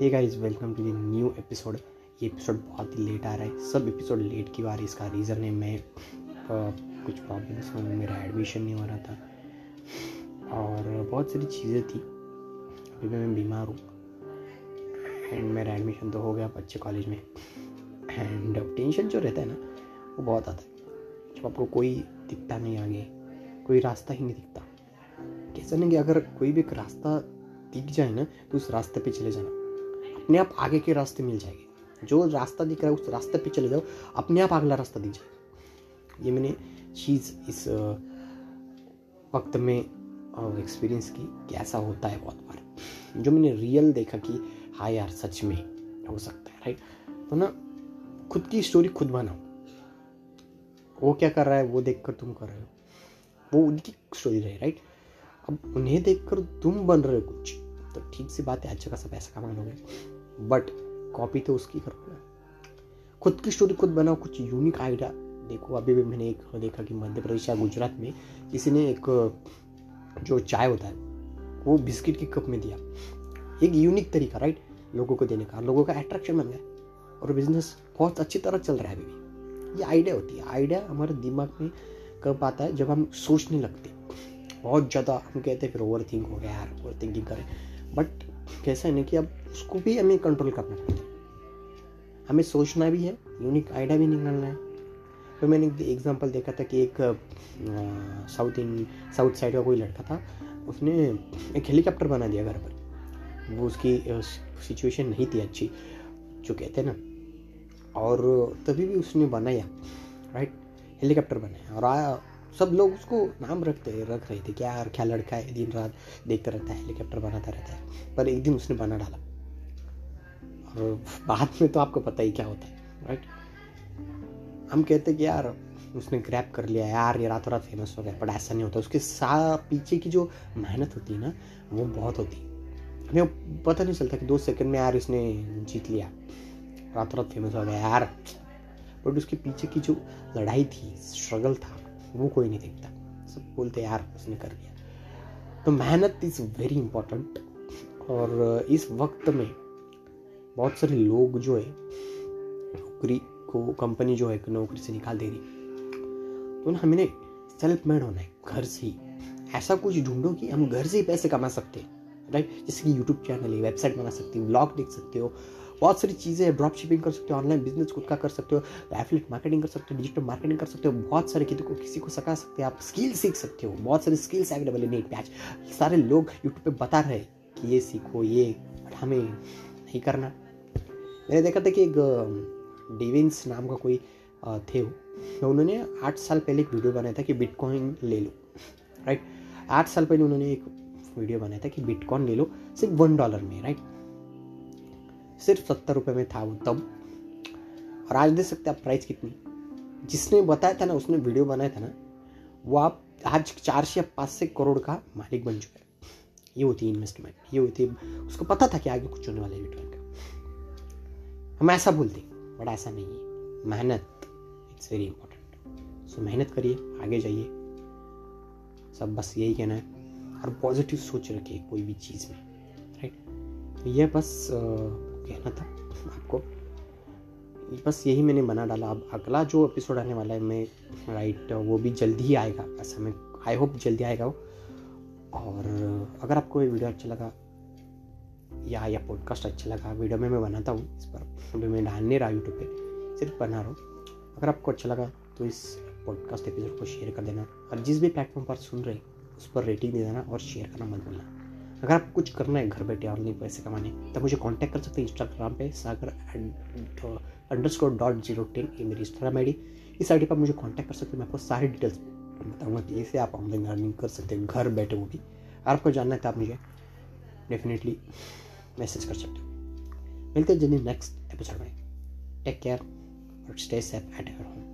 Hey guys, welcome to ये new episode. ये episode बहुत ही लेट आ रहा है, सब एपिसोड लेट की आ रही है। इसका रीज़न है मैं कुछ प्रॉब्लम्स में मेरा एडमिशन नहीं हो रहा था और बहुत सारी चीज़ें थी। अभी मैं बीमार हूँ एंड मेरा एडमिशन तो हो गया अच्छे कॉलेज में। एंड टेंशन जो रहता है ना वो बहुत आता है जब आपको कोई दिखता नहीं, आगे कोई रास्ता ही नहीं दिखता। कैसा नहीं कि अगर कोई भी एक रास्ता दिख जाए ना तो उस रास्ते पे चले जाना, अपने आप आगे के रास्ते मिल जाएंगे। जो रास्ता दिख रहा है उस रास्ते पे चले जाओ, अपने आप अगला रास्ता दिख जाएगा। ये मैंने चीज़ इस वक्त में एक्सपीरियंस की कि ऐसा होता है बहुत बार, जो मैंने रियल देखा कि हाँ यार सच में हो सकता है, राइट। तो ना खुद की स्टोरी खुद बनाओ। वो क्या कर रहा है वो देखकर तुम कर रहे हो, वो उनकी स्टोरी रही, राइट। अब उन्हें देखकर तुम बन रहे हो कुछ, तो ठीक सी बात है, अच्छा खासा पैसा कमा लोगे, बट कॉपी तो उसकी करो। खुद की स्टोरी खुद बनाओ, कुछ यूनिक आइडिया देखो। अभी भी मैंने एक देखा कि मध्य प्रदेश या गुजरात में किसी ने एक जो चाय होता है वो बिस्किट के कप में दिया, एक यूनिक तरीका, राइट, लोगों को देने का। लोगों का अट्रैक्शन बन गया और बिजनेस बहुत अच्छी तरह चल रहा है अभी भी। ये आइडिया होती है। आइडिया हमारे दिमाग में कब आता है जब हम सोचने लगते बहुत ज़्यादा। हम कहते हैं फिर ओवर थिंक हो गया यार, ओवर थिंकिंग करें, बट कैसा है ना कि अब उसको भी हमें कंट्रोल करना पड़ता है। हमें सोचना भी है, यूनिक आइडिया भी निकालना है। तो मैंने एक एग्जांपल देखा था कि एक साउथ साइड का कोई लड़का था, उसने एक हेलीकॉप्टर बना दिया घर पर। वो उसकी सिचुएशन नहीं थी अच्छी जो कहते हैं ना, और तभी भी उसने बनाया, राइट, हेलीकॉप्टर बनाया और आया। सब लोग उसको नाम रख रहे थे क्या यार क्या लड़का है, दिन रात देखता रहता है, हेलीकॉप्टर बनाता रहता है। पर एक दिन उसने बना डाला और बाद में तो आपको पता ही क्या होता है, राइट। हम कहते कि यार उसने ग्रैब कर लिया यार, ये रातों रात फेमस हो गया, बट ऐसा नहीं होता। उसके पीछे की जो मेहनत होती है ना वो बहुत होती है। हमें पता नहीं चलता कि 2 सेकंड में यार इसने जीत लिया, रातों रात फेमस हो गया यार, बट उसके पीछे की जो लड़ाई थी, स्ट्रगल था, वो कोई नहीं देखता। सब बोलते यार उसने कर दिया। तो मेहनत इज़ वेरी इंपॉर्टेंट। और इस वक्त में बहुत सारे लोग जो है नौकरी को, कंपनी जो है नौकरी से निकाल दे रही। तो ना हमें सेल्फ मेड होना है, घर से ही ऐसा कुछ ढूंढो कि हम घर से ही पैसे कमा सकते हैं, राइट। जैसे कि यूट्यूब चैनल है, वेबसाइट बना सकते हो, ब्लॉग लिख सकते हो, बहुत सारी चीज़ें हैं। ड्रॉप शिपिंग कर सकते हो, ऑनलाइन बिजनेस खुद का कर सकते हो, एफिलिएट मार्केटिंग कर सकते हो, डिजिटल मार्केटिंग कर सकते हो, बहुत सारे किसी को सिखा सकते हो आप, स्किल सीख सकते हो। बहुत सारे स्किल्स अवेलेबल है नेट पे। आज सारे लोग यूट्यूब पे बता रहे हैं कि ये सीखो ये, बट हमें नहीं करना। मैंने देखा था कि एक डिविंस नाम का कोई थे, तो उन्होंने 8 साल पहले एक वीडियो बनाया था कि बिटकॉइन ले लो, राइट। 8 साल पहले उन्होंने एक वीडियो बनाया था कि बिटकॉइन ले लो सिर्फ $1 में, राइट, सिर्फ ₹70 में था वो तब। और आज देख सकते हैं आप प्राइस कितनी। जिसने बताया था ना, उसने वीडियो बनाया था ना, वो आप आज 4 से 5 करोड़ का मालिक बन चुका है। ये होती है इन्वेस्टमेंट, ये होती है। उसको पता था कि आगे कुछ होने वाला है बिटकॉइन का। हम ऐसा बोलते हैं बट ऐसा नहीं है। मेहनत इट्स वेरी इंपॉर्टेंट। सो मेहनत करिए, आगे जाइए, सब बस यही कहना है। और पॉजिटिव सोच रखिए कोई भी चीज़ में, राइट। यह बस कहना था आपको, बस यही मैंने बना डाला। अब अगला जो एपिसोड आने वाला है मैं, राइट, वो भी जल्दी ही आएगा, ऐसा मैं आई होप जल्दी आएगा वो। और अगर आपको ये वीडियो अच्छा लगा या पॉडकास्ट अच्छा लगा, वीडियो में मैं बनाता हूँ, इस पर अभी मैं डाल नहीं रहा यूट्यूब पे, सिर्फ बना रहा हूँ। अगर आपको अच्छा लगा तो इस पॉडकास्ट एपिसोड को शेयर कर देना और जिस भी प्लेटफॉर्म पर सुन रहे उस पर रेटिंग दे देना और शेयर करना मत भूलना। अगर आपको कुछ करना है घर बैठे ऑनलाइन पैसे कमाने, तो मुझे कांटेक्ट कर सकते हैं इंस्टाग्राम पे, sagar_.010 ये मेरी इंस्टाग्राम आईडी। इस आईडी पर मुझे कांटेक्ट कर सकते हैं, मैं आपको सारी डिटेल्स बताऊँगा कि इसे आप ऑनलाइन अर्निंग कर सकते हैं घर बैठे। वो भी आपको जानना है तो आप मुझे डेफिनेटली मैसेज कर सकते हो। मिलते हैं जल्दी नेक्स्ट एपिसोड में। टेक केयर और stay safe at your home.